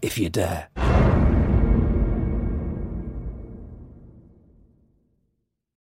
if you dare.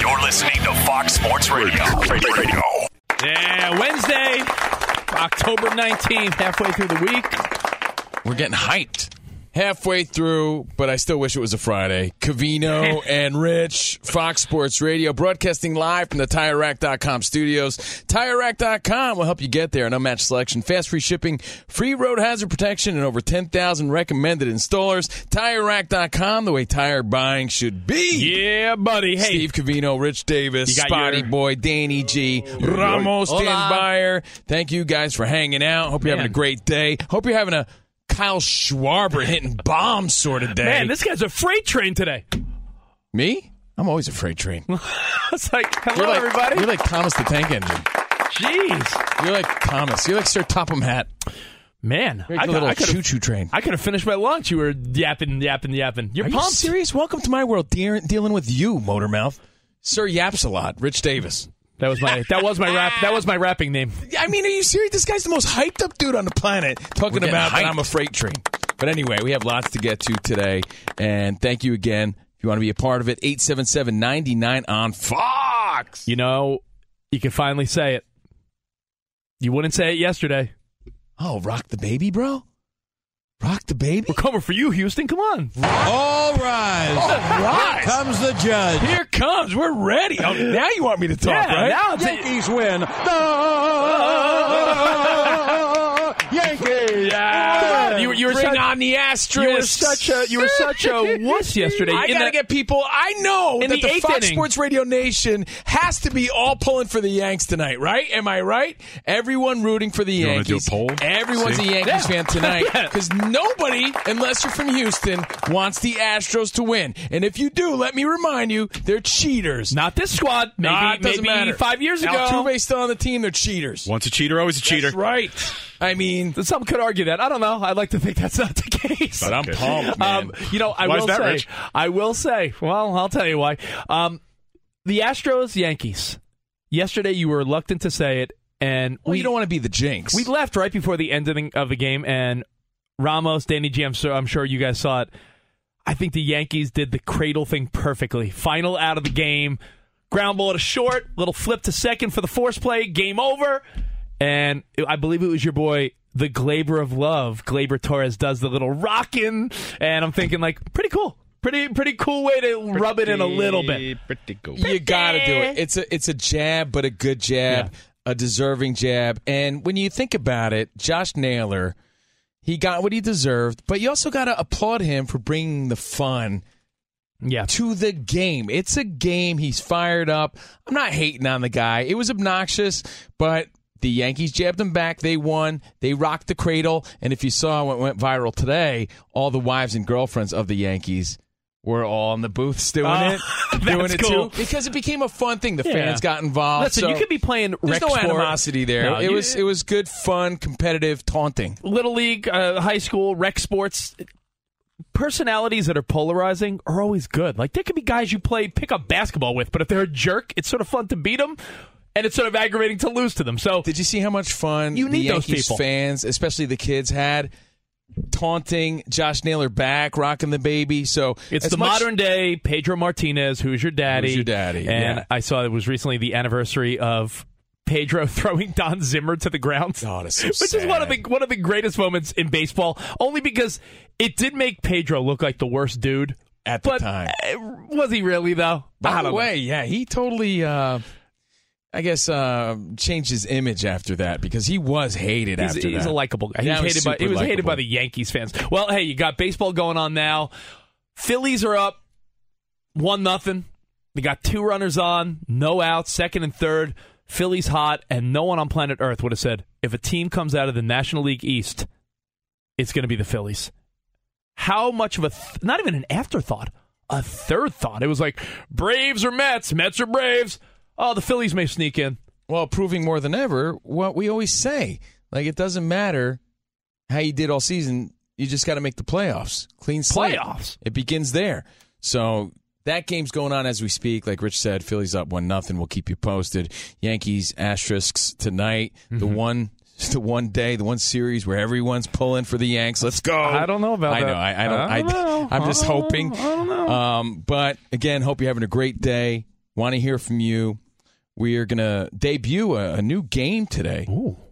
You're listening to Fox Sports Radio. Yeah, Wednesday, October 19th, halfway through the week. We're getting hyped. Halfway through, but I still wish it was a Friday. Covino and Rich, Fox Sports Radio, broadcasting live from the TireRack.com studios. TireRack.com will help you get there. An unmatched selection, fast free shipping, free road hazard protection, and over 10,000 recommended installers. TireRack.com, the way tire buying should be. Yeah, buddy. Hey, Steve Covino, Rich Davis, Spotty Boy, Danny G, Ramos, Dan Byer. Thank you guys for hanging out. Hope you're having a great day. Hope you're having a Kyle Schwarber hitting bombs sort of day. Man, this guy's a freight train today. Me? I'm always a freight train. It's like, hello, everybody. You're like Thomas the Tank Engine. Jeez. You're like Thomas. You're like Sir Topham Hatt. Man. You're like a little choo-choo train. I could have finished my lunch. You were yapping. You're pumped. Are you serious? Welcome to my world, dealing with you, Motormouth. Sir Yaps-a-Lot, Rich Davis. That was my rapping name. I mean, are you serious? This guy's the most hyped up dude on the planet, talking about that I'm a freight train. But anyway, we have lots to get to today, and thank you again. If you want to be a part of it, 877-99 on Fox. You know, you can finally say it. You wouldn't say it yesterday. Oh, rock the baby, bro. Rock the baby? We're coming for you, Houston. Come on. All rise. Here comes the judge. Here comes. We're ready. Oh, now you want me to talk, right? Now the Yankees win. Yankees. Yeah. You were such on the Astros. You were such a wuss yesterday. I got to get people. I know that the Fox inning. Sports Radio Nation has to be all pulling for the Yanks tonight, right? Am I right? Everyone rooting for the Yankees. You want to do a poll? Everyone's a Yankees fan tonight because nobody, unless you're from Houston, wants the Astros to win. And if you do, let me remind you, they're cheaters. Not this squad. Maybe 5 years ago. Altuve's still on the team. They're cheaters. Once a cheater, always a cheater. That's right. I mean, some could argue that. I don't know. I'd like to think that's not the case. But I'm pumped, man. I will say. Well, I'll tell you why. The Astros, Yankees. Yesterday, you were reluctant to say it, and you don't want to be the jinx. We left right before the ending of the game, and Ramos, Danny G. I'm sure you guys saw it. I think the Yankees did the cradle thing perfectly. Final out of the game, ground ball to short, little flip to second for the force play. Game over. And I believe it was your boy, the Gleyber of Love, Gleyber Torres, does the little rockin', and I'm thinking, like, pretty cool. Pretty cool way to rub it in a little bit. Pretty cool. You got to do it. It's a jab, but a good jab, a deserving jab. And when you think about it, Josh Naylor, He got what he deserved, but you also got to applaud him for bringing the fun to the game. It's a game. He's fired up. I'm not hating on the guy. It was obnoxious, but the Yankees jabbed him back. They won. They rocked the cradle. And if you saw what went viral today, all the wives and girlfriends of the Yankees were all in the booths doing it too. Because it became a fun thing. The fans got involved. Listen, so you could be playing rec sport. There's no animosity there. No, it was good, fun, competitive taunting. Little league, high school, rec sports. Personalities that are polarizing are always good. Like, there could be guys you play pickup basketball with, but if they're a jerk, it's sort of fun to beat them, and it's sort of aggravating to lose to them. So, did you see how much fun the Yankees fans, especially the kids, had? Taunting Josh Naylor back, rocking the baby. So it's the modern day Pedro Martinez, who's your daddy. Who's your daddy? And I saw it was recently the anniversary of Pedro throwing Don Zimmer to the ground. Oh, that's so sad. Which is one of the greatest moments in baseball, only because it did make Pedro look like the worst dude at the time. Was he really though? By the way, he totally. I guess changed his image after that because he was hated after that. He's a likable guy. He was hated by the Yankees fans. Well, hey, you got baseball going on now. Phillies are up 1-0. They got two runners on, no outs, second and third. Phillies hot, and no one on planet Earth would have said, if a team comes out of the National League East, it's going to be the Phillies. How much of a, not even an afterthought, a third thought. It was like, Braves or Mets, Mets or Braves. Oh, the Phillies may sneak in. Well, proving more than ever what we always say. Like, it doesn't matter how you did all season. You just got to make the playoffs. Clean slate. Playoffs. It begins there. So that game's going on as we speak. Like Rich said, Phillies up 1-0. We'll keep you posted. Yankees, asterisks tonight. Mm-hmm. The one series where everyone's pulling for the Yanks. Let's go. I don't know about that. I don't know. I'm just hoping. I don't know. But, again, hope you're having a great day. Want to hear from you. We are going to debut a new game today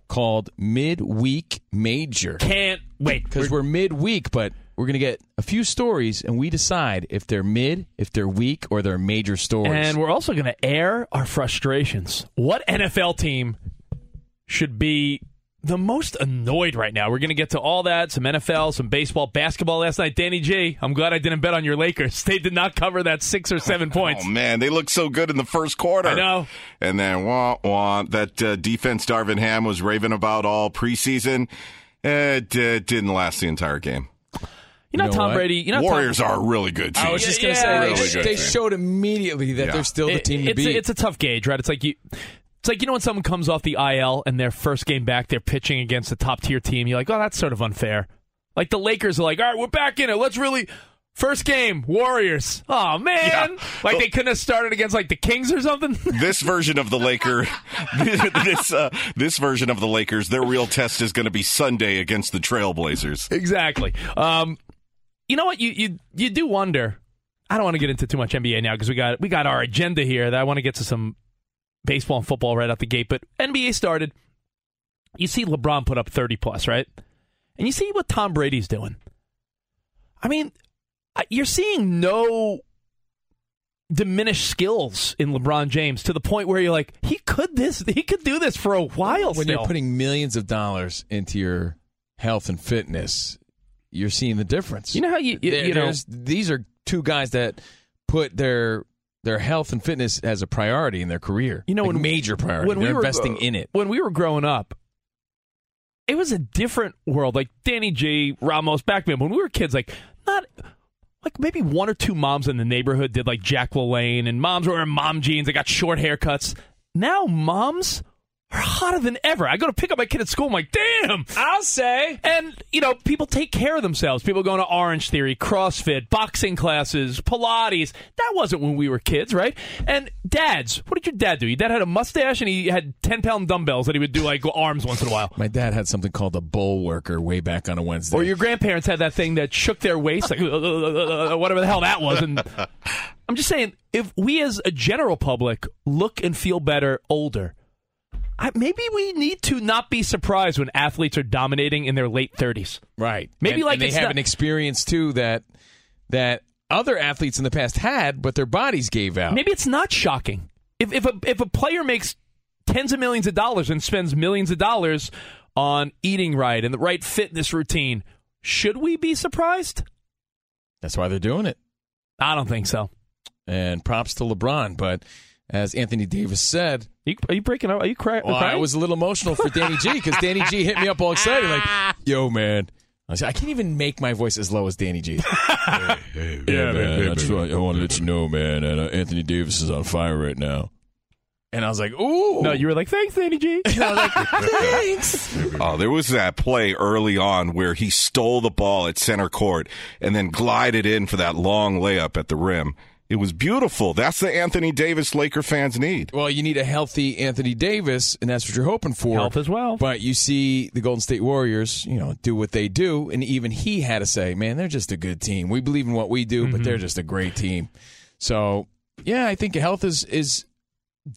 called Midweek Major. Can't wait. Because we're midweek, but we're going to get a few stories, and we decide if they're mid, if they're weak, or they're major stories. And we're also going to air our frustrations. What NFL team should be the most annoyed right now? We're going to get to all that, some NFL, some baseball, basketball last night. Danny G, I'm glad I didn't bet on your Lakers. They did not cover that 6 or 7 points. Oh, man, they looked so good in the first quarter. I know. And then that defense Darvin Ham was raving about all preseason, it didn't last the entire game. You know Tom Brady. Warriors are a really good team. I was just going to say, they showed immediately that they're still the team to beat. It's a tough gauge, right? It's like, you know, when someone comes off the IL and their first game back, they're pitching against a top-tier team. You're like, oh, that's sort of unfair. Like, the Lakers are like, all right, we're back in it. Let's really... First game, Warriors. Oh, man. Yeah. Like, they couldn't have started against, like, the Kings or something? This version of the Lakers, this version of the Lakers, their real test is going to be Sunday against the Trailblazers. Exactly. You know what? You do wonder. I don't want to get into too much NBA now because we got our agenda here that I want to get to some... baseball and football right out the gate, but NBA started. You see LeBron put up 30-plus, right? And you see what Tom Brady's doing. I mean, you're seeing no diminished skills in LeBron James to the point where you're like, he could do this for a while still. When you're putting millions of dollars into your health and fitness, you're seeing the difference. You know how these are two guys that put their health and fitness as a priority in their career. You know, like major priority. They're investing in it. When we were growing up, it was a different world. Like Danny G, Ramos, Backman. When we were kids, maybe one or two moms in the neighborhood did like Jack LaLanne, and moms were wearing mom jeans. They got short haircuts. Now moms are hotter than ever. I go to pick up my kid at school. I'm like, damn. I'll say. And you know, people take care of themselves. People go to Orange Theory, CrossFit, boxing classes, Pilates. That wasn't when we were kids, right? And dads, what did your dad do? Your dad had a mustache and he had 10-pound dumbbells that he would do like arms once in a while. My dad had something called a bowl worker way back on a Wednesday. Or your grandparents had that thing that shook their waist, like whatever the hell that was. And I'm just saying, if we as a general public look and feel better older, maybe we need to not be surprised when athletes are dominating in their late 30s. Right. Maybe an experience, too, that other athletes in the past had, but their bodies gave out. Maybe it's not shocking. If a player makes tens of millions of dollars and spends millions of dollars on eating right and the right fitness routine, should we be surprised? That's why they're doing it. I don't think so. And props to LeBron, but as Anthony Davis said... Are you breaking up? Are you crying? Well, I was a little emotional for Danny G because Danny G hit me up all excited like, yo, man. I said, I can't even make my voice as low as Danny G. Man. I want to let you know, man, that Anthony Davis is on fire right now. And I was like, ooh. No, you were like, thanks, Andy G. And I was like, thanks. There was that play early on where he stole the ball at center court and then glided in for that long layup at the rim. It was beautiful. That's the Anthony Davis Laker fans need. Well, you need a healthy Anthony Davis, and that's what you're hoping for. Health as well. But you see the Golden State Warriors, do what they do, and even he had to say, man, they're just a good team. We believe in what we do, but they're just a great team. So, yeah, I think health is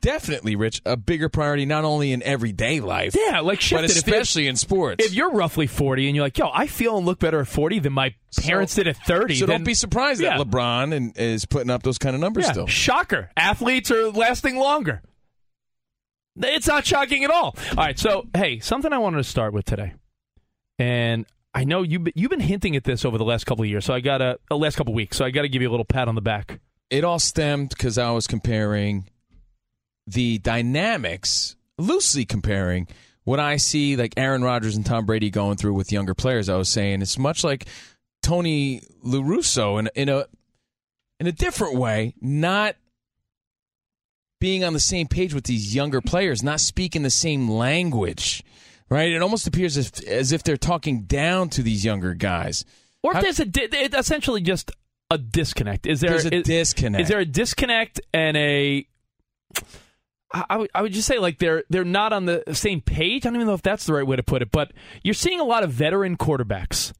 definitely, Rich, a bigger priority not only in everyday life, but especially in sports. If you're roughly 40 and you're like, yo, I feel and look better at 40 than my parents did at 30. So then, don't be surprised that LeBron is putting up those kind of numbers still. Shocker. Athletes are lasting longer. It's not shocking at all. All right, so, hey, something I wanted to start with today. And I know you've been hinting at this over the last couple of years, so I got the last couple of weeks, so I got to give you a little pat on the back. It all stemmed because I was loosely comparing what I see like Aaron Rodgers and Tom Brady going through with younger players. I was saying it's much like Tony La Russa in a different way, not being on the same page with these younger players, not speaking the same language, right? It almost appears as if they're talking down to these younger guys. Or if there's essentially just a disconnect. Is there a disconnect? Is there a disconnect and a... I would just say like they're not on the same page. I don't even know if that's the right way to put it, but you're seeing a lot of veteran quarterbacks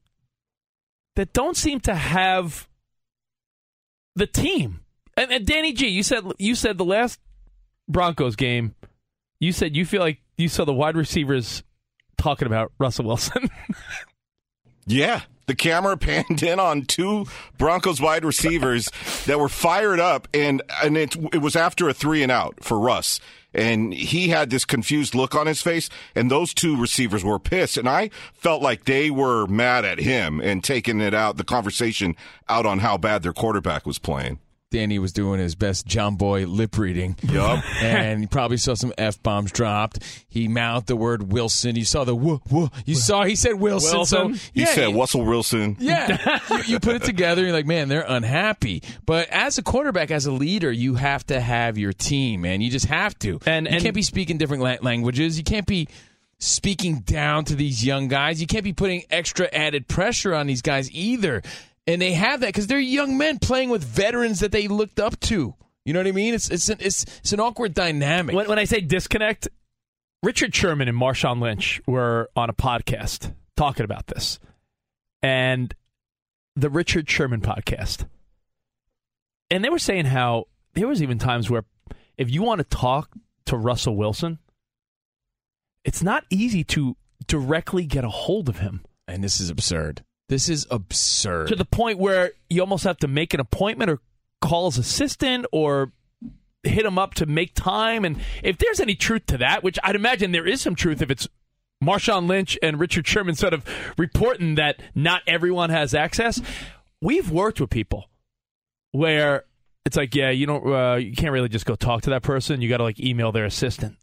that don't seem to have the team. And Danny G, you said the last Broncos game, you said you feel like you saw the wide receivers talking about Russell Wilson. Yeah. The camera panned in on two Broncos wide receivers that were fired up, and it was after a 3-and-out for Russ. And he had this confused look on his face, and those two receivers were pissed. And I felt like they were mad at him and taking the conversation out on how bad their quarterback was playing. Danny was doing his best John Boy lip reading. Yup. And you probably saw some F-bombs dropped. He mouthed the word Wilson. You saw the whoa. He said Wilson. He said Russell Wilson. Yeah. You put it together, you're like, man, they're unhappy. But as a quarterback, as a leader, you have to have your team, man. You just have to. And you can't be speaking different languages. You can't be speaking down to these young guys. You can't be putting extra added pressure on these guys either. And they have that because they're young men playing with veterans that they looked up to. You know what I mean? It's an awkward dynamic. When I say disconnect, Richard Sherman and Marshawn Lynch were on a podcast talking about this. And the Richard Sherman podcast. And they were saying how there was even times where if you want to talk to Russell Wilson, it's not easy to directly get a hold of him. And this is absurd. This is absurd. To the point where you almost have to make an appointment or call his assistant or hit him up to make time. And if there's any truth to that, which I'd imagine there is some truth if it's Marshawn Lynch and Richard Sherman sort of reporting that not everyone has access. We've worked with people where it's like, yeah, you can't really just go talk to that person. You got to like email their assistant.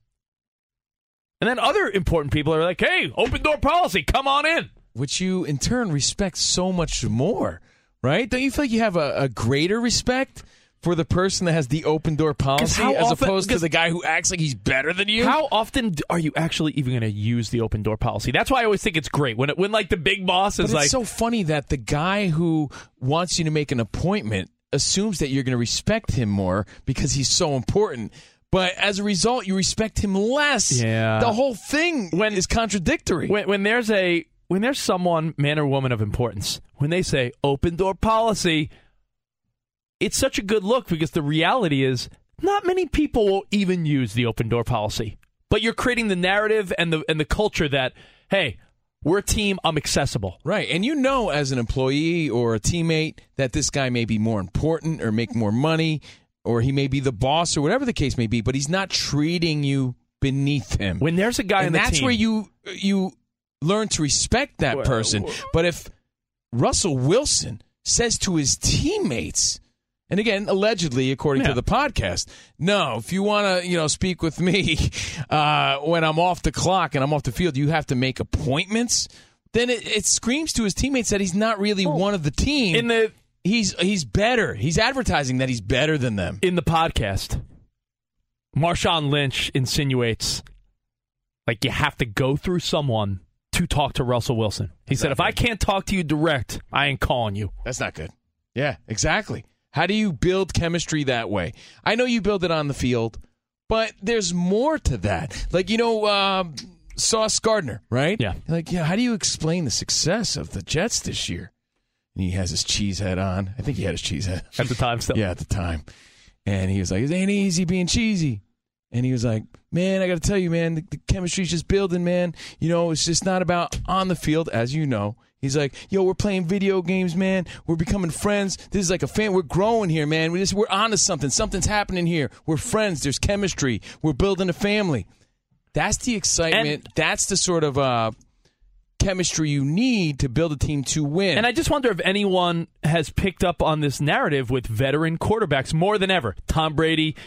And then other important people are like, hey, open door policy, come on in. Which you, in turn, respect so much more, right? Don't you feel like you have a greater respect for the person that has the open-door policy as opposed to the guy who acts like he's better than you? How often are you actually even going to use the open-door policy? That's why I always think it's great. When the big boss is like... It's so funny that the guy who wants you to make an appointment assumes that you're going to respect him more because he's so important. But as a result, you respect him less. Yeah. The whole thing is contradictory. When there's someone, man or woman of importance, when they say open door policy, it's such a good look because the reality is not many people will even use the open door policy. But you're creating the narrative and the culture that, hey, we're a team, I'm accessible. Right. And as an employee or a teammate that this guy may be more important or make more money or he may be the boss or whatever the case may be, but he's not treating you beneath him. When there's a guy on the team. And that's where you learn to respect that person. But if Russell Wilson says to his teammates, and again, allegedly, according to the podcast, no, if you want to, speak with me when I'm off the clock and I'm off the field, you have to make appointments. Then it screams to his teammates that he's not really one of the team. He's better. He's advertising that he's better than them. In the podcast, Marshawn Lynch insinuates, you have to go through someone to talk to Russell Wilson. He said, if I can't talk to you direct, I ain't calling you. That's not good. Yeah, exactly. How do you build chemistry that way? I know you build it on the field, but there's more to that. Sauce Gardner, right? Yeah. How do you explain the success of the Jets this year? And he has his cheese head on. I think he had his cheese head. At the time still. Yeah, at the time. And he was like, it ain't easy being cheesy. And he was like, man, I got to tell you, man, the chemistry's just building, man. It's just not about on the field, as you know. He's like, we're playing video games, man. We're becoming friends. This is like a fan. We're growing here, man. We're onto something. Something's happening here. We're friends. There's chemistry. We're building a family. That's the excitement. That's the sort of chemistry you need to build a team to win. And I just wonder if anyone has picked up on this narrative with veteran quarterbacks more than ever. Tom Brady,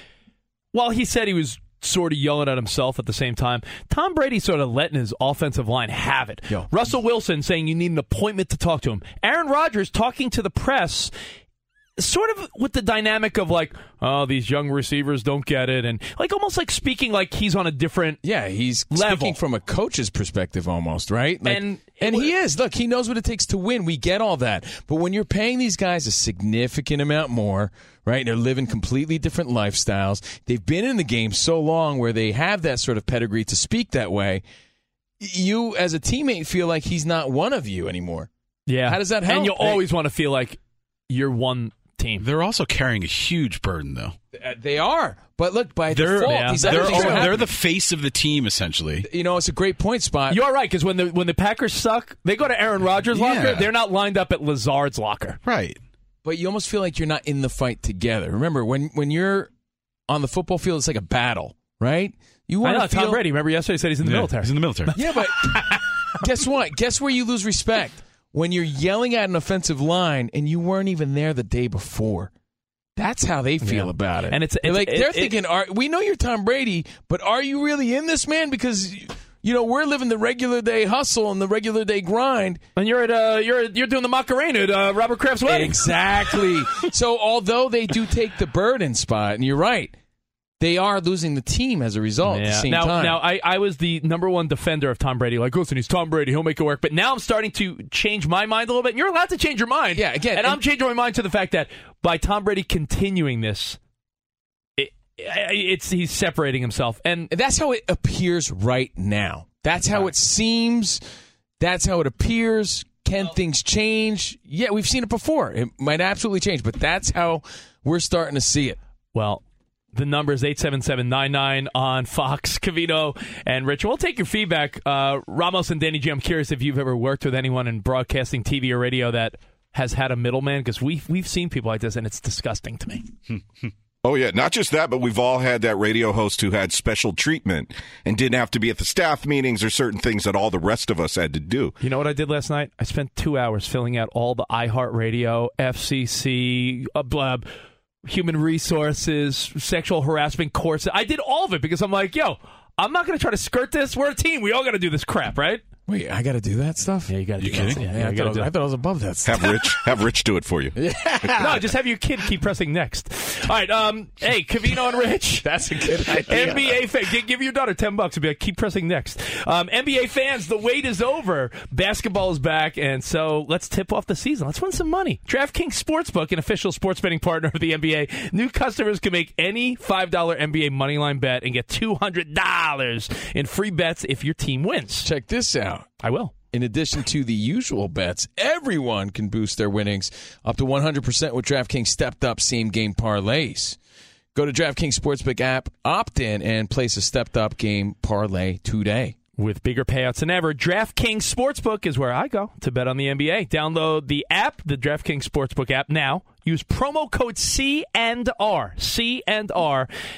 while he said he was sort of yelling at himself at the same time, Tom Brady sort of letting his offensive line have it. Yo. Russell Wilson saying you need an appointment to talk to him. Aaron Rodgers talking to the press sort of with the dynamic of these young receivers don't get it, and almost speaking like he's on a different he's level. Speaking from a coach's perspective almost, right? And he is. Look, he knows what it takes to win. We get all that. But when you're paying these guys a significant amount more, right, and they're living completely different lifestyles, they've been in the game so long where they have that sort of pedigree to speak that way, you as a teammate feel like he's not one of you anymore. Yeah. How does that help? And you'll always want to feel like you're one team. They're also carrying a huge burden, though. They are. But look, by default, they're the face of the team, essentially. It's a great point, Spot. You're right, because when the Packers suck, they go to Aaron Rodgers' locker. They're not lined up at Lazard's locker. Right. But you almost feel like you're not in the fight together. Remember, when you're on the football field, it's like a battle, right? You want to feel... Tom Brady, remember yesterday, he said he's in the military. He's in the military. Yeah, but guess what? Guess where you lose respect? When you're yelling at an offensive line and you weren't even there the day before. That's how they feel about it. And we know you're Tom Brady, but are you really in this, man? Because we're living the regular day hustle and the regular day grind, and you're at you're doing the Macarena at Robert Kraft's wedding. Exactly. So although they do take the burden, Spot, and you're right, they are losing the team as a result at the same time. Now, I was the number one defender of Tom Brady. Listen, he's Tom Brady. He'll make it work. But now I'm starting to change my mind a little bit. And you're allowed to change your mind. Yeah, again. And I'm changing my mind to the fact that by Tom Brady continuing this, he's separating himself. And that's how it appears right now. That's how it seems. That's how it appears. Can things change? Yeah, we've seen it before. It might absolutely change. But that's how we're starting to see it. Well... The number is 877-99 on Fox. Covino and Rich, we'll take your feedback. Ramos and Danny G, I'm curious if you've ever worked with anyone in broadcasting, TV, or radio that has had a middleman, because we've seen people like this, and it's disgusting to me. Oh, yeah. Not just that, but we've all had that radio host who had special treatment and didn't have to be at the staff meetings or certain things that all the rest of us had to do. You know what I did last night? I spent 2 hours filling out all the iHeartRadio, FCC, blab, human resources, sexual harassment courses. I did all of it because I'm like, I'm not going to try to skirt this. We're a team. We all got to do this crap, right? Wait, I got to do that stuff? Yeah, you got to do that stuff. Yeah, I thought I was above that stuff. Have Rich do it for you. Yeah. No, just have your kid keep pressing next. All right, hey, Covino and Rich. That's a good idea. NBA fan, give your daughter $10 and be like, keep pressing next. NBA fans, the wait is over. Basketball is back, and so let's tip off the season. Let's win some money. DraftKings Sportsbook, an official sports betting partner of the NBA. New customers can make any $5 NBA moneyline bet and get $200 in free bets if your team wins. Check this out. I will. In addition to the usual bets, everyone can boost their winnings up to 100% with DraftKings stepped-up same-game parlays. Go to DraftKings Sportsbook app, opt in, and place a stepped-up game parlay today. With bigger payouts than ever, DraftKings Sportsbook is where I go to bet on the NBA. Download the app, the DraftKings Sportsbook app now. Use promo code C&R,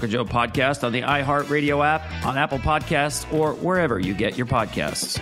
of Joe podcast on the iHeartRadio app, on Apple Podcasts, or wherever you get your podcasts.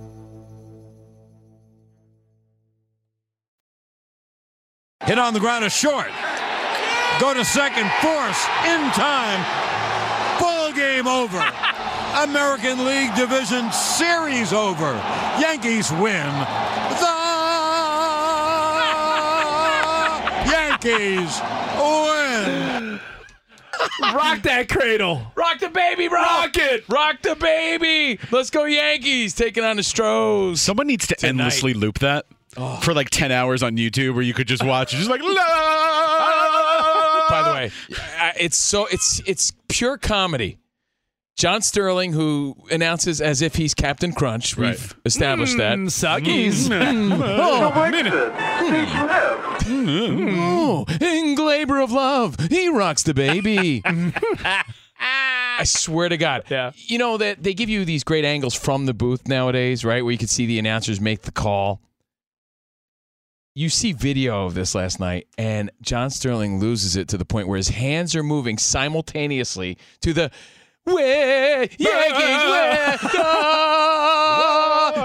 Hit on the ground is short. Go to second, force, in time. Ball game over. American League Division Series over. Yankees win. The Yankees win. Rock that cradle. Rock the baby, rock it. Rock the baby. Let's go Yankees, taking on the Astros. Someone needs to endlessly loop that. Oh. For like 10 hours on YouTube where you could just watch it. Just like, la! By the way, it's pure comedy. John Sterling, who announces as if he's Captain Crunch. Right. We've established that. Soggies. Oh, in Gleyber of Love, he rocks the baby. I swear to God. Yeah. You know, that they give you these great angles from the booth nowadays, right? Where you can see the announcers make the call. You see video of this last night, and John Sterling loses it to the point where his hands are moving simultaneously to the Yankees,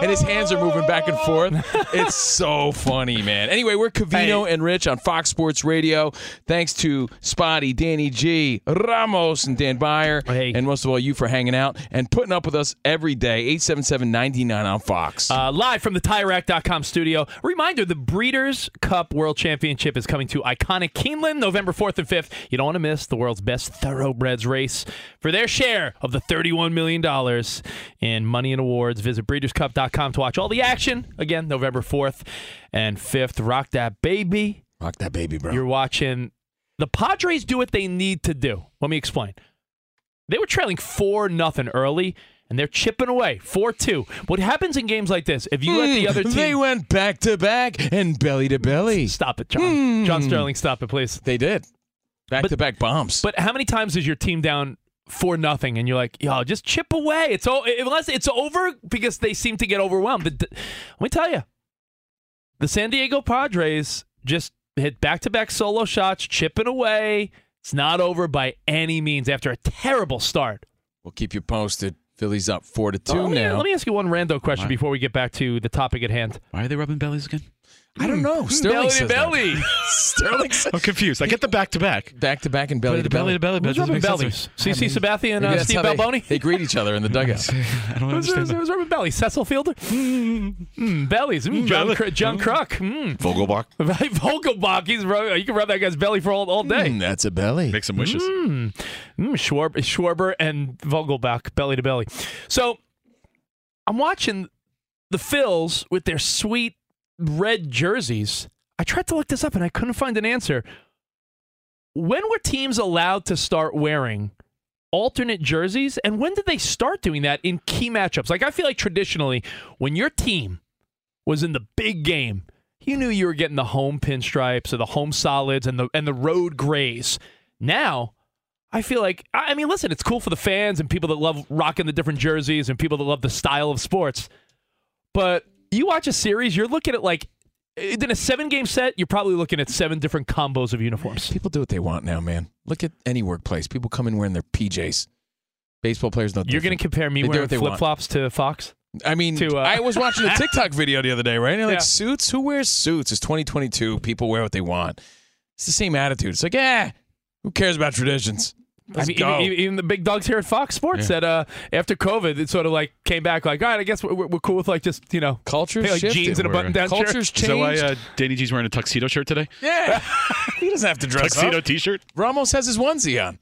and his hands are moving back and forth. It's so funny, man. Anyway, we're Covino and Rich on Fox Sports Radio. Thanks to Spotty, Danny G, Ramos, and Dan Beyer, and most of all, you for hanging out and putting up with us every day. 877-99 on Fox. Live from the TireRack.com studio. Reminder, the Breeders' Cup World Championship is coming to iconic Keeneland November 4th and 5th. You don't want to miss the world's best thoroughbreds race. For their share of the $31 million in money and awards, visit BreedersCup.com to watch all the action. Again, November 4th and 5th. Rock that baby. Rock that baby, bro. You're watching the Padres do what they need to do. Let me explain. They were trailing 4-0 early, and they're chipping away 4-2. What happens in games like this, if you let the other team... They went back-to-back and belly-to-belly. Stop it, John. John Sterling, stop it, please. They did. Back-to-back bombs. But how many times is your team down 4-0, and you're like, yo, just chip away. It's all unless it's over because they seem to get overwhelmed. But let me tell you, the San Diego Padres just hit back-to-back solo shots, chipping away. It's not over by any means after a terrible start. We'll keep you posted. Phillies up 4-2 now. Let me ask you one rando question before we get back to the topic at hand. Why are they rubbing bellies again? I don't know. Sterling says belly. Sterling says I'm confused. I get the back-to-back. Back-to-back and belly-to-belly. Who's rubbing bellies? CeCe Sabathia and Steve Balboni? They greet each other in the dugout. I don't understand that. Who's rubbing bellies? Cecil Fielder? Bellies. John Kruk. Vogelbach. Vogelbach. You can rub that guy's belly for all day. That's a belly. Make some wishes. Schwarber and Vogelbach, belly-to-belly. So, I'm watching the Phils with their sweet red jerseys. I tried to look this up and I couldn't find an answer. When were teams allowed to start wearing alternate jerseys, and when did they start doing that in key matchups? Like, I feel like traditionally, when your team was in the big game, you knew you were getting the home pinstripes or the home solids and the road grays. Now, I feel like, I mean, listen, it's cool for the fans and people that love rocking the different jerseys and people that love the style of sports, but you watch a series, you're looking at like, in a 7-game set, you're probably looking at 7 different combos of uniforms. People do what they want now, man. Look at any workplace. People come in wearing their PJs. Baseball players don't do that. You're going to compare me wearing flip-flops to Fox? I mean, I was watching a TikTok video the other day, right? And like, suits? Who wears suits? It's 2022. People wear what they want. It's the same attitude. It's like, who cares about traditions? Let's go. Even the big dogs here at Fox Sports said after COVID, it sort of like came back like, all right, I guess we're cool with like just, you know, cultures like jeans and a button-down shirt. Cultures changed. So why Danny G's wearing a tuxedo shirt today? Yeah. He doesn't have to dress tuxedo up. Tuxedo t-shirt? Ramos has his onesie on.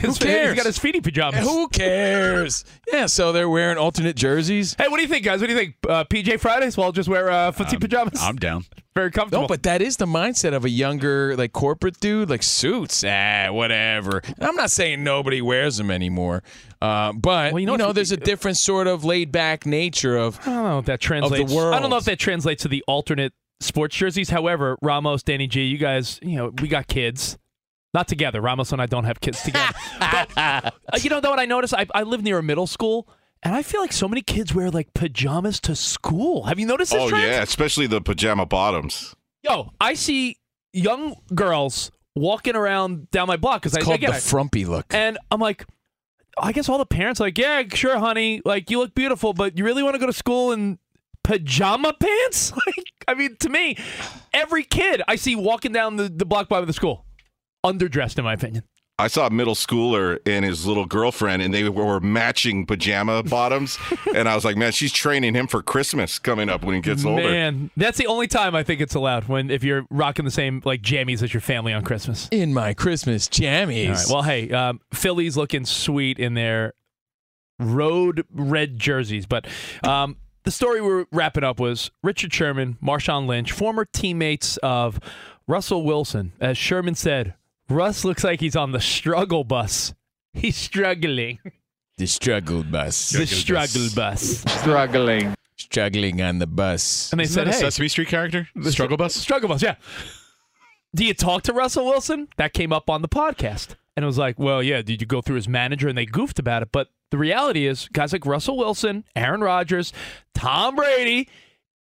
Who cares? He's got his feety pajamas. Who cares? Yeah, so they're wearing alternate jerseys. Hey, what do you think, guys? What do you think? PJ Fridays? Well, I'll just wear footsie pajamas. I'm down. Very comfortable. No, but that is the mindset of a younger, like, corporate dude, like suits, whatever. And I'm not saying nobody wears them anymore, but well, you know, there's a different sort of laid-back nature of the world. I don't know if that translates to the alternate sports jerseys. However, Ramos, Danny G, you guys, you know, we got kids. Not together. Ramos and I don't have kids together. But, you know what I noticed? I live near a middle school. And I feel like so many kids wear, like, pajamas to school. Have you noticed this trend? Oh, yeah, especially the pajama bottoms. Yo, I see young girls walking around down my block. It's called the frumpy look. And I'm like, I guess all the parents are like, yeah, sure, honey. Like, you look beautiful, but you really want to go to school in pajama pants? Like, I mean, to me, every kid I see walking down the block by the school, underdressed, in my opinion. I saw a middle schooler and his little girlfriend, and they were matching pajama bottoms. And I was like, man, she's training him for Christmas coming up when he gets older. Man, that's the only time I think it's allowed, when if you're rocking the same like jammies as your family on Christmas. In my Christmas jammies. All right, well, hey, Phillies looking sweet in their road red jerseys. But the story we're wrapping up was Richard Sherman, Marshawn Lynch, former teammates of Russell Wilson. As Sherman said, Russ looks like he's on the struggle bus. He's struggling. The struggle bus. The struggle bus. Struggling. Struggling on the bus. And they said, hey, Sesame Street character? The struggle bus? Struggle bus, yeah. Do you talk to Russell Wilson? That came up on the podcast. And it was like, well, yeah, did you go through his manager? And they goofed about it. But the reality is, guys like Russell Wilson, Aaron Rodgers, Tom Brady,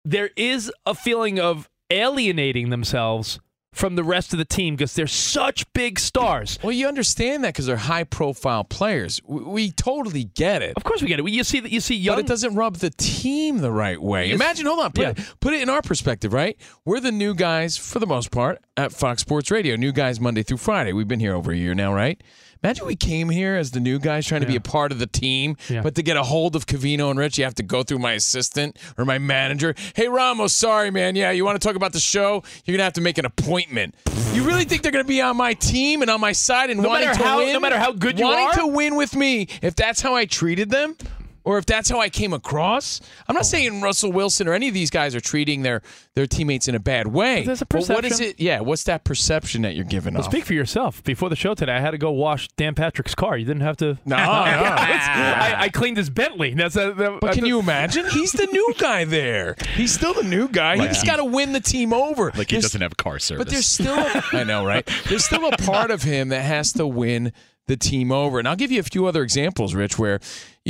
there is a feeling of alienating themselves from the rest of the team because they're such big stars. Well, you understand that because they're high-profile players. We totally get it. Of course we get it. You see young... But it doesn't rub the team the right way. Imagine, hold on, put it in our perspective, right? We're the new guys, for the most part, at Fox Sports Radio. New guys Monday through Friday. We've been here over a year now, right? Imagine we came here as the new guys trying to be a part of the team, but to get a hold of Covino and Rich, you have to go through my assistant or my manager. Hey, Ramos, sorry, man. Yeah, you want to talk about the show? You're going to have to make an appointment. You really think they're going to be on my team and on my side and wanting to win? No matter how good you are? Wanting to win with me, if that's how I treated them or if that's how I came across. I'm not saying Russell Wilson or any of these guys are treating their teammates in a bad way. But there's a perception. But what is it? Yeah, what's that perception that you're giving off? Speak for yourself. Before the show today, I had to go wash Dan Patrick's car. You didn't have to. No. I cleaned his Bentley. But can you imagine? He's the new guy there. He's still the new guy. Like he's got to win the team over. Like he doesn't have car service. But there's still I know, right? There's still a part of him that has to win the team over. And I'll give you a few other examples, Rich, where,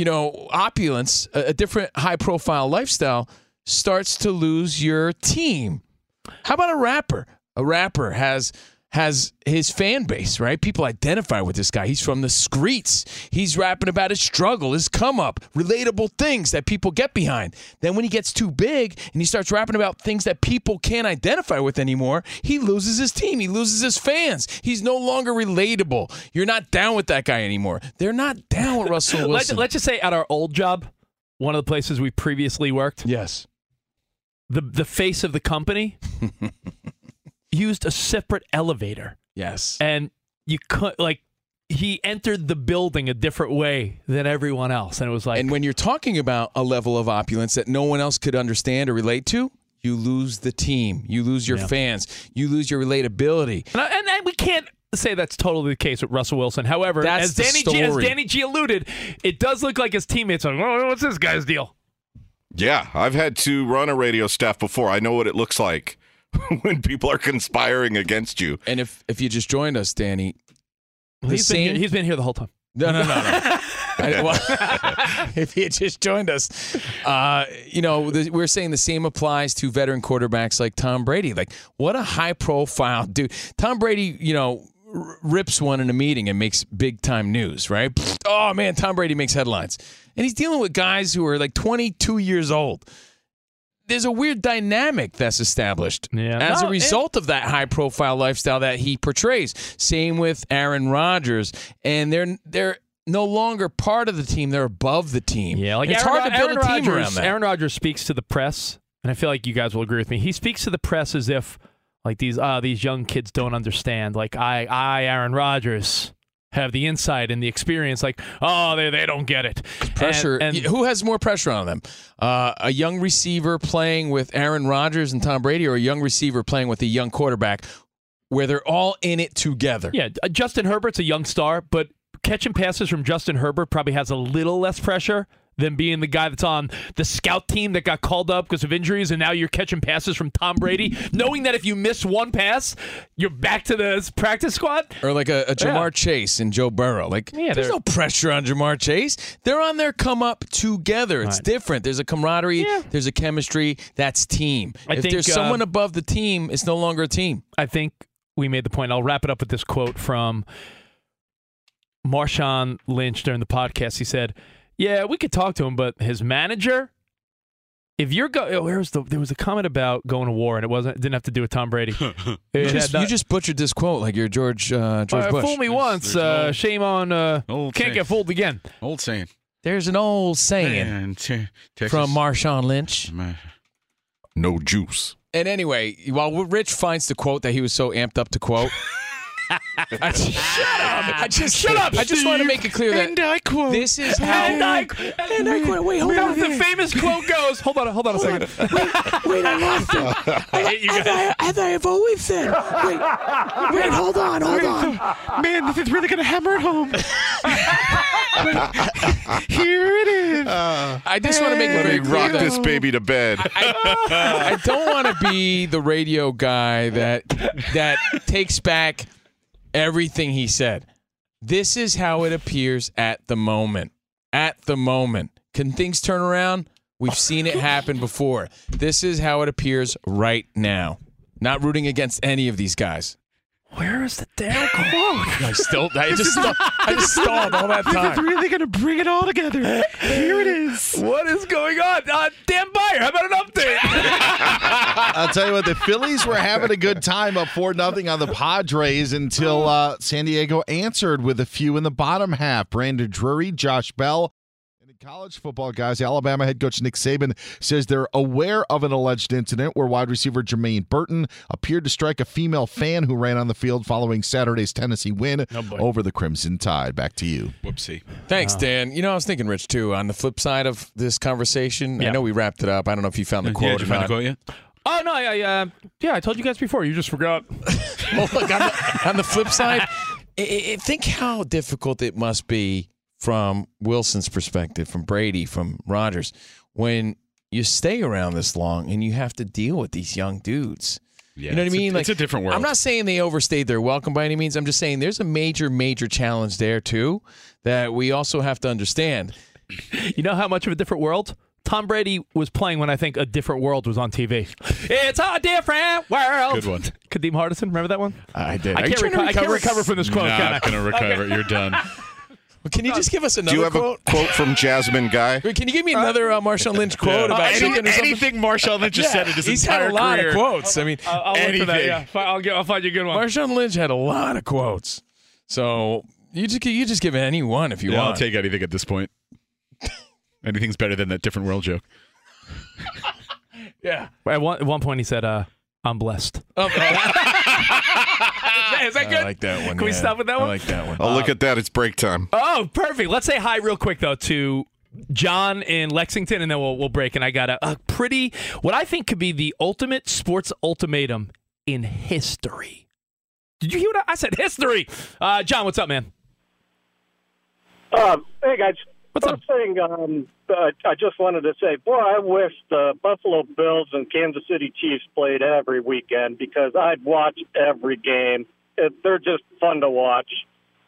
opulence, a different high-profile lifestyle starts to lose your team. How about a rapper? A rapper has his fan base, right? People identify with this guy. He's from the streets. He's rapping about his struggle, his come-up, relatable things that people get behind. Then when he gets too big and he starts rapping about things that people can't identify with anymore, he loses his team. He loses his fans. He's no longer relatable. You're not down with that guy anymore. They're not down with Russell Wilson. Let's just say at our old job, one of the places we previously worked, yes, the face of the company used a separate elevator. Yes. And you could, he entered the building a different way than everyone else. And it was like. And when you're talking about a level of opulence that no one else could understand or relate to, you lose the team. You lose your fans. You lose your relatability. And we can't say that's totally the case with Russell Wilson. However, as Danny G alluded, it does look like his teammates are like, what's this guy's deal? Yeah, I've had to run a radio staff before. I know what it looks like when people are conspiring against you. And if you just joined us, Danny, he's been here the whole time. No. If you had just joined us, we're saying the same applies to veteran quarterbacks like Tom Brady. Like, what a high-profile dude. Tom Brady, rips one in a meeting and makes big-time news, right? Oh, man, Tom Brady makes headlines. And he's dealing with guys who are like 22 years old. There's a weird dynamic that's established as a result of that high-profile lifestyle that he portrays. Same with Aaron Rodgers, and they're no longer part of the team; they're above the team. Yeah, like it's hard to build a team around that. Aaron Rodgers speaks to the press, and I feel like you guys will agree with me. He speaks to the press as if like these young kids don't understand. Like I Aaron Rodgers have the insight and the experience, like, oh, they don't get it. Pressure. And who has more pressure on them? A young receiver playing with Aaron Rodgers and Tom Brady, or a young receiver playing with a young quarterback where they're all in it together? Yeah, Justin Herbert's a young star, but catching passes from Justin Herbert probably has a little less pressure than being the guy that's on the scout team that got called up because of injuries, and now you're catching passes from Tom Brady, knowing that if you miss one pass, you're back to the practice squad. Or like a Jamar Chase and Joe Burrow. Like, there's no pressure on Jamar Chase. They're on their come up together. It's different. There's a camaraderie. Yeah. There's a chemistry. That's team. If there's someone above the team, it's no longer a team. I think we made the point. I'll wrap it up with this quote from Marshawn Lynch during the podcast. He said, yeah, we could talk to him, but his manager, if you're going, there was a comment about going to war, and it didn't have to do with Tom Brady. You just butchered this quote like you're George Bush. Fool me once, shame on, can't get fooled again. Old saying. There's an old saying from Marshawn Lynch. No juice. And anyway, while Rich finds the quote that he was so amped up to quote. Shut up! I just want to make it clear that this is how. And I quit. Wait, hold on. The famous quote goes. Hold on a second. Wait, I lost it. I hate you guys. As I have always said. Wait, hold on. Man, this is really gonna hammer it home. Here it is. I just want to make it very rock this baby to bed. I don't want to be the radio guy that takes back everything he said. This is how it appears at the moment. At the moment. Can things turn around? We've seen it happen before. This is how it appears right now. Not rooting against any of these guys. Where is the damn clock? I just stalled all that time. This is really going to bring it all together. Here it is. What is going on? Dan Byer, how about an update? I'll tell you what, the Phillies were having a good time up 4-0 on the Padres until San Diego answered with a few in the bottom half. Brandon Drury, Josh Bell. College football guys, Alabama head coach Nick Saban says they're aware of an alleged incident where wide receiver Jermaine Burton appeared to strike a female fan who ran on the field following Saturday's Tennessee win over the Crimson Tide. Back to you. Whoopsie. Thanks, Dan. You know, I was thinking, Rich, too, on the flip side of this conversation. Yeah. I know we wrapped it up. I don't know if you found the quote or not. Oh, no, yeah, I told you guys before. You just forgot. Well, look, on the flip side, think how difficult it must be from Wilson's perspective, from Brady, from Rodgers, when you stay around this long and you have to deal with these young dudes. Yeah, you know what I mean? It's a different world. I'm not saying they overstayed their welcome by any means. I'm just saying there's a major, major challenge there, too, that we also have to understand. You know how much of a different world? Tom Brady was playing when I think A Different World was on TV. It's a different world. Good one. Kadeem Hardison, remember that one? I did. I can't recover from this quote. Not going to recover. Okay. You're done. Can you just give us another quote? Do you have a quote from Jasmine Guy? Can you give me another Marshawn Lynch quoch about anything Marshawn Lynch has said in his entire career? He's had a lot of quotes. I'll look for that. Yeah. I'll find you a good one. Marshawn Lynch had a lot of quotes. So you just give any one if you want. I'll take anything at this point. Anything's better than that different world joke. Yeah. At one point he said, I'm blessed. Is that good? I like that one. Can we stop with that one? I like that one. Oh, look at that. It's break time. Oh, perfect. Let's say hi real quick, though, to John in Lexington, and then we'll break. And I got a pretty, what I think could be the ultimate sports ultimatum in history. Did you hear what I said? History. John, what's up, man? Hey, guys. What's up? I just wanted to say, boy, I wish the Buffalo Bills and Kansas City Chiefs played every weekend because I'd watch every game. They're just fun to watch.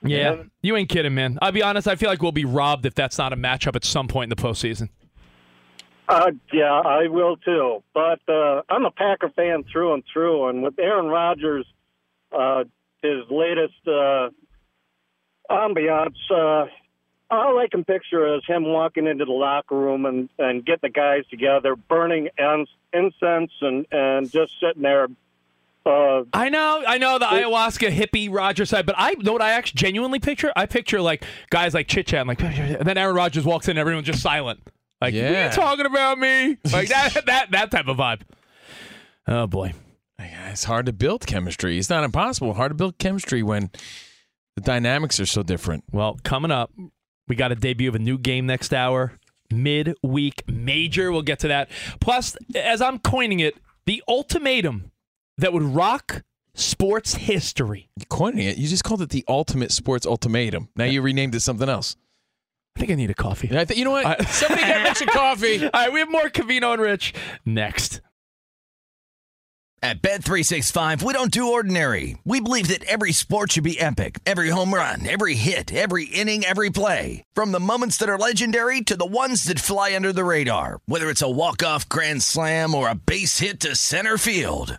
Yeah, you ain't kidding, man. I'll be honest, I feel like we'll be robbed if that's not a matchup at some point in the postseason. Yeah, I will too. But I'm a Packer fan through and through, and with Aaron Rodgers, his latest ambiance, all I can picture is him walking into the locker room and getting the guys together, burning incense and just sitting there. I know the ayahuasca hippie Rodgers side, but I know what I actually genuinely picture. I picture like guys like chit-chat, like, and then Aaron Rodgers walks in, and everyone's just silent, like, "You're talking about me," like that type of vibe. Oh boy, it's hard to build chemistry. It's not impossible. Hard to build chemistry when the dynamics are so different. Well, coming up, we got a debut of a new game next hour, midweek major. We'll get to that. Plus, as I'm coining it, the ultimatum that would rock sports history. You're coining it? You just called it the ultimate sports ultimatum. Now you renamed it something else. I think I need a coffee. You know what? Somebody get Rich a coffee. All right, we have more Covino and Rich next. At Bet365, we don't do ordinary. We believe that every sport should be epic. Every home run, every hit, every inning, every play. From the moments that are legendary to the ones that fly under the radar. Whether it's a walk-off grand slam or a base hit to center field.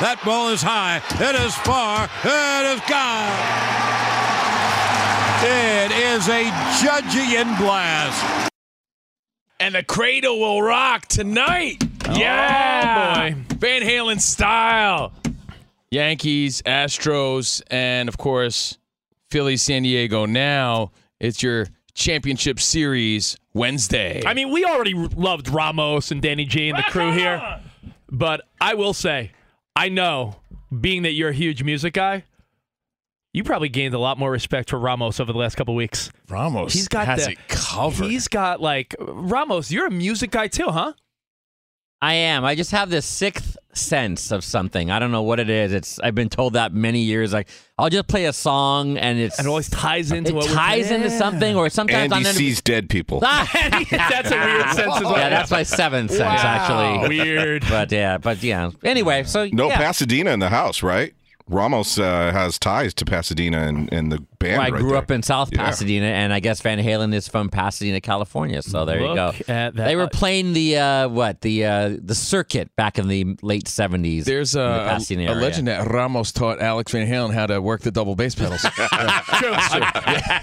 That ball is high. It is far. It is gone. It is a Judgean blast. And the cradle will rock tonight. Oh, yeah, boy. Van Halen style. Yankees, Astros, and, of course, Phillies, San Diego. Now it's your championship series Wednesday. I mean, we already loved Ramos and Danny G and the crew here. But I will say, I know, being that you're a huge music guy, you probably gained a lot more respect for Ramos over the last couple of weeks. Ramos has it covered. He's got, like, Ramos, you're a music guy too, huh? I am. I just have this sixth sense of something. I don't know what it is. I've been told that many years. Like, I'll just play a song, and it always ties into what into something, or sometimes Andy sees dead people. That's a weird sense as well. Yeah, that's my seventh sense actually. Weird, but yeah. Anyway, Pasadena in the house, right? Ramos has ties to Pasadena and the band. Well, I grew up in South Pasadena, and I guess Van Halen is from Pasadena, California. So there you go. They were playing the circuit back in the late 70s. There's a legend that Ramos taught Alex Van Halen how to work the double bass pedals.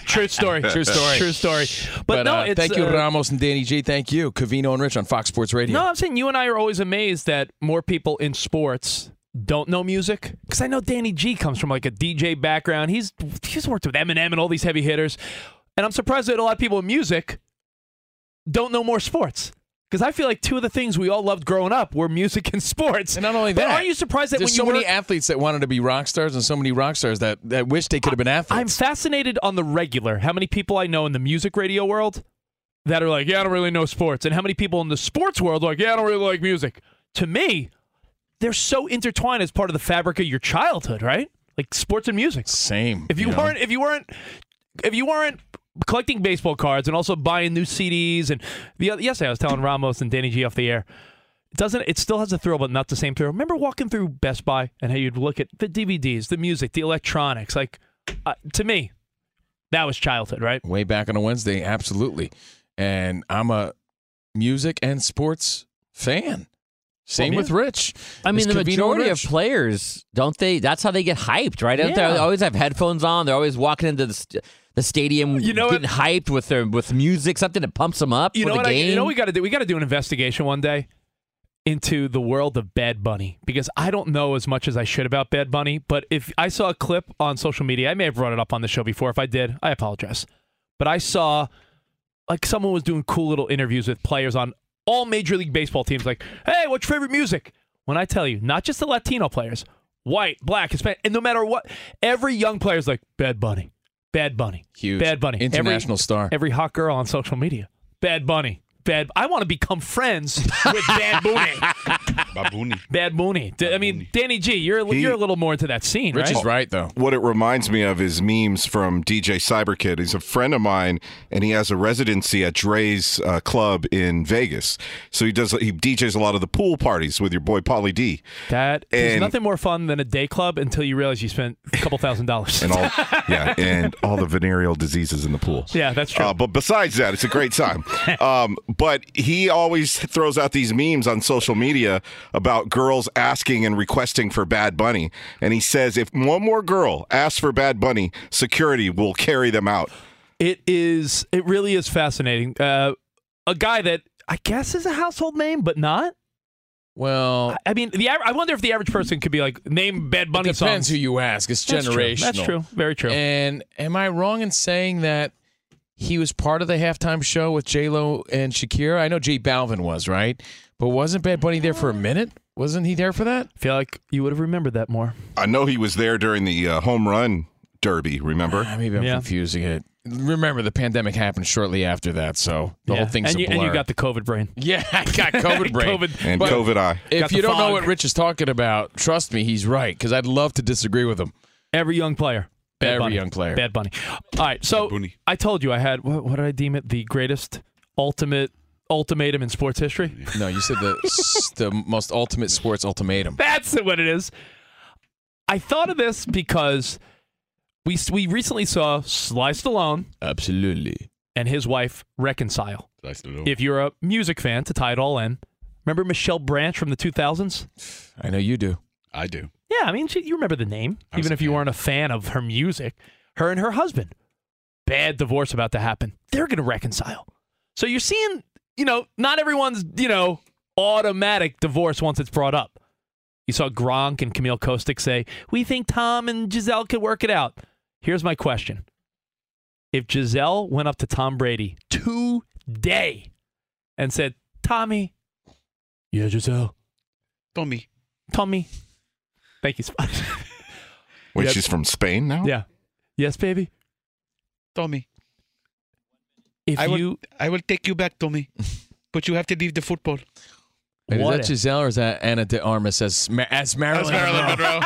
True story. But thank you, Ramos and Danny G. Thank you, Covino and Rich on Fox Sports Radio. No, I'm saying you and I are always amazed that more people in sports don't know music, because I know Danny G comes from like a DJ background. He's worked with Eminem and all these heavy hitters, and I'm surprised that a lot of people in music don't know more sports, because I feel like two of the things we all loved growing up were music and sports. And not only that, but aren't you surprised that many athletes that wanted to be rock stars, and so many rock stars that wish they could have been athletes? I'm fascinated on the regular how many people I know in the music radio world that are like, yeah, I don't really know sports, and how many people in the sports world are like, yeah, I don't really like music. To me, they're so intertwined as part of the fabric of your childhood, right? Like sports and music. Same. If you weren't collecting baseball cards and also buying new CDs and yesterday I was telling Ramos and Danny G off the air, it still has a thrill, but not the same thrill. Remember walking through Best Buy and how you'd look at the DVDs, the music, the electronics. Like to me, that was childhood, right? Way back on a Wednesday, absolutely. And I'm a music and sports fan. Same with Rich. I mean, the majority of players, don't they? That's how they get hyped, right? Yeah. They always have headphones on. They're always walking into the stadium, getting hyped with music, something that pumps them up for the game. We got to do? We got to do an investigation one day into the world of Bad Bunny, because I don't know as much as I should about Bad Bunny. But if I saw a clip on social media, I may have brought it up on the show before. If I did, I apologize. But I saw like someone was doing cool little interviews with players on all Major League Baseball teams, like, hey, what's your favorite music? When I tell you, not just the Latino players, white, black, Hispanic, and no matter what, every young player's like, Bad Bunny. Huge. Bad Bunny. International star. Every hot girl on social media. Bad Bunny. Bad. I want to become friends with Bad Bunny. Bad Bunny. I mean, Danny G, you're a little more into that scene, right? Rich is right, though. What it reminds me of is memes from DJ Cyberkid. He's a friend of mine, and he has a residency at Dre's club in Vegas. So he DJs a lot of the pool parties with your boy Pauly D. There's nothing more fun than a day club until you realize you spent a couple $1,000s. And all the venereal diseases in the pool. Yeah, that's true. But besides that, it's a great time. But he always throws out these memes on social media about girls asking and requesting for Bad Bunny. And he says, if one more girl asks for Bad Bunny, security will carry them out. It really is fascinating. A guy that I guess is a household name, but not. Well, I mean, I wonder if the average person could be like, name Bad Bunny songs. It depends who you ask. It's generational. That's true. Very true. And am I wrong in saying that he was part of the halftime show with J-Lo and Shakira? I know J Balvin was, right? But wasn't Bad Bunny there for a minute? Wasn't he there for that? I feel like you would have remembered that more. I know he was there during the home run derby, remember? Maybe I'm confusing it. Remember, the pandemic happened shortly after that, so the whole thing's a blur. And you got the COVID brain. Yeah, I got COVID brain. And COVID eye. If you don't know what Rich is talking about, trust me, he's right, because I'd love to disagree with him. Every young player. Bad Bunny. All right, so I told you I had, what did I deem it? The greatest ultimatum in sports history? No, you said the most ultimate sports ultimatum. That's what it is. I thought of this because we recently saw Sly Stallone. Absolutely. And his wife reconcile. Sly Stallone. If you're a music fan, to tie it all in, remember Michelle Branch from the 2000s? I know you do. I do. Yeah, I mean, you remember the name, even if you weren't a fan of her music. Her and her husband. Bad divorce about to happen. They're going to reconcile. So you're seeing, not everyone's, automatic divorce once it's brought up. You saw Gronk and Camille Kostick say, we think Tom and Giselle could work it out. Here's my question. If Giselle went up to Tom Brady today and said, Tommy. Yeah, Giselle. Tommy. Thank you, Spot. Wait, yep. She's from Spain now? Yeah. Yes, baby. Tommy. I will take you back, Tommy. But you have to leave the football. Wait, is that Giselle or is that Anna de Armas as Marilyn Monroe?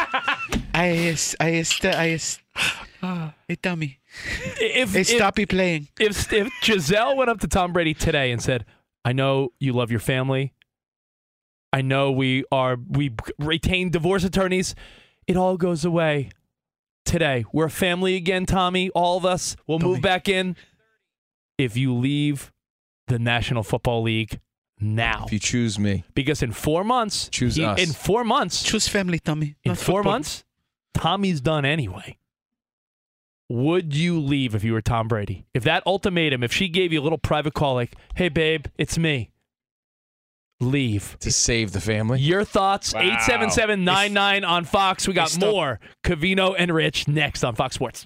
Hey, Tommy. Stop you playing. If Giselle went up to Tom Brady today and said, I know you love your family. I know we retain divorce attorneys. It all goes away today. We're a family again, Tommy. All of us will move back in. If you leave the National Football League now. If you choose me. Because in 4 months. Choose us. In 4 months. Choose family, Tommy. In 4 months, Tommy's done anyway. Would you leave if you were Tom Brady? If that ultimatum, if she gave you a little private call like, hey, babe, it's me. Leave. To save the family? Your thoughts, 877-99 on Fox. We got more Covino and Rich next on Fox Sports.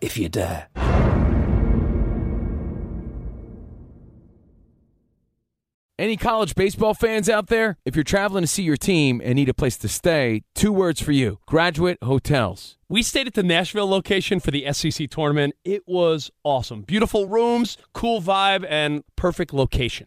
If you dare. Any college baseball fans out there? If you're traveling to see your team and need a place to stay, two words for you: Graduate Hotels. We stayed at the Nashville location for the SEC tournament. It was awesome. Beautiful rooms, cool vibe, and perfect location.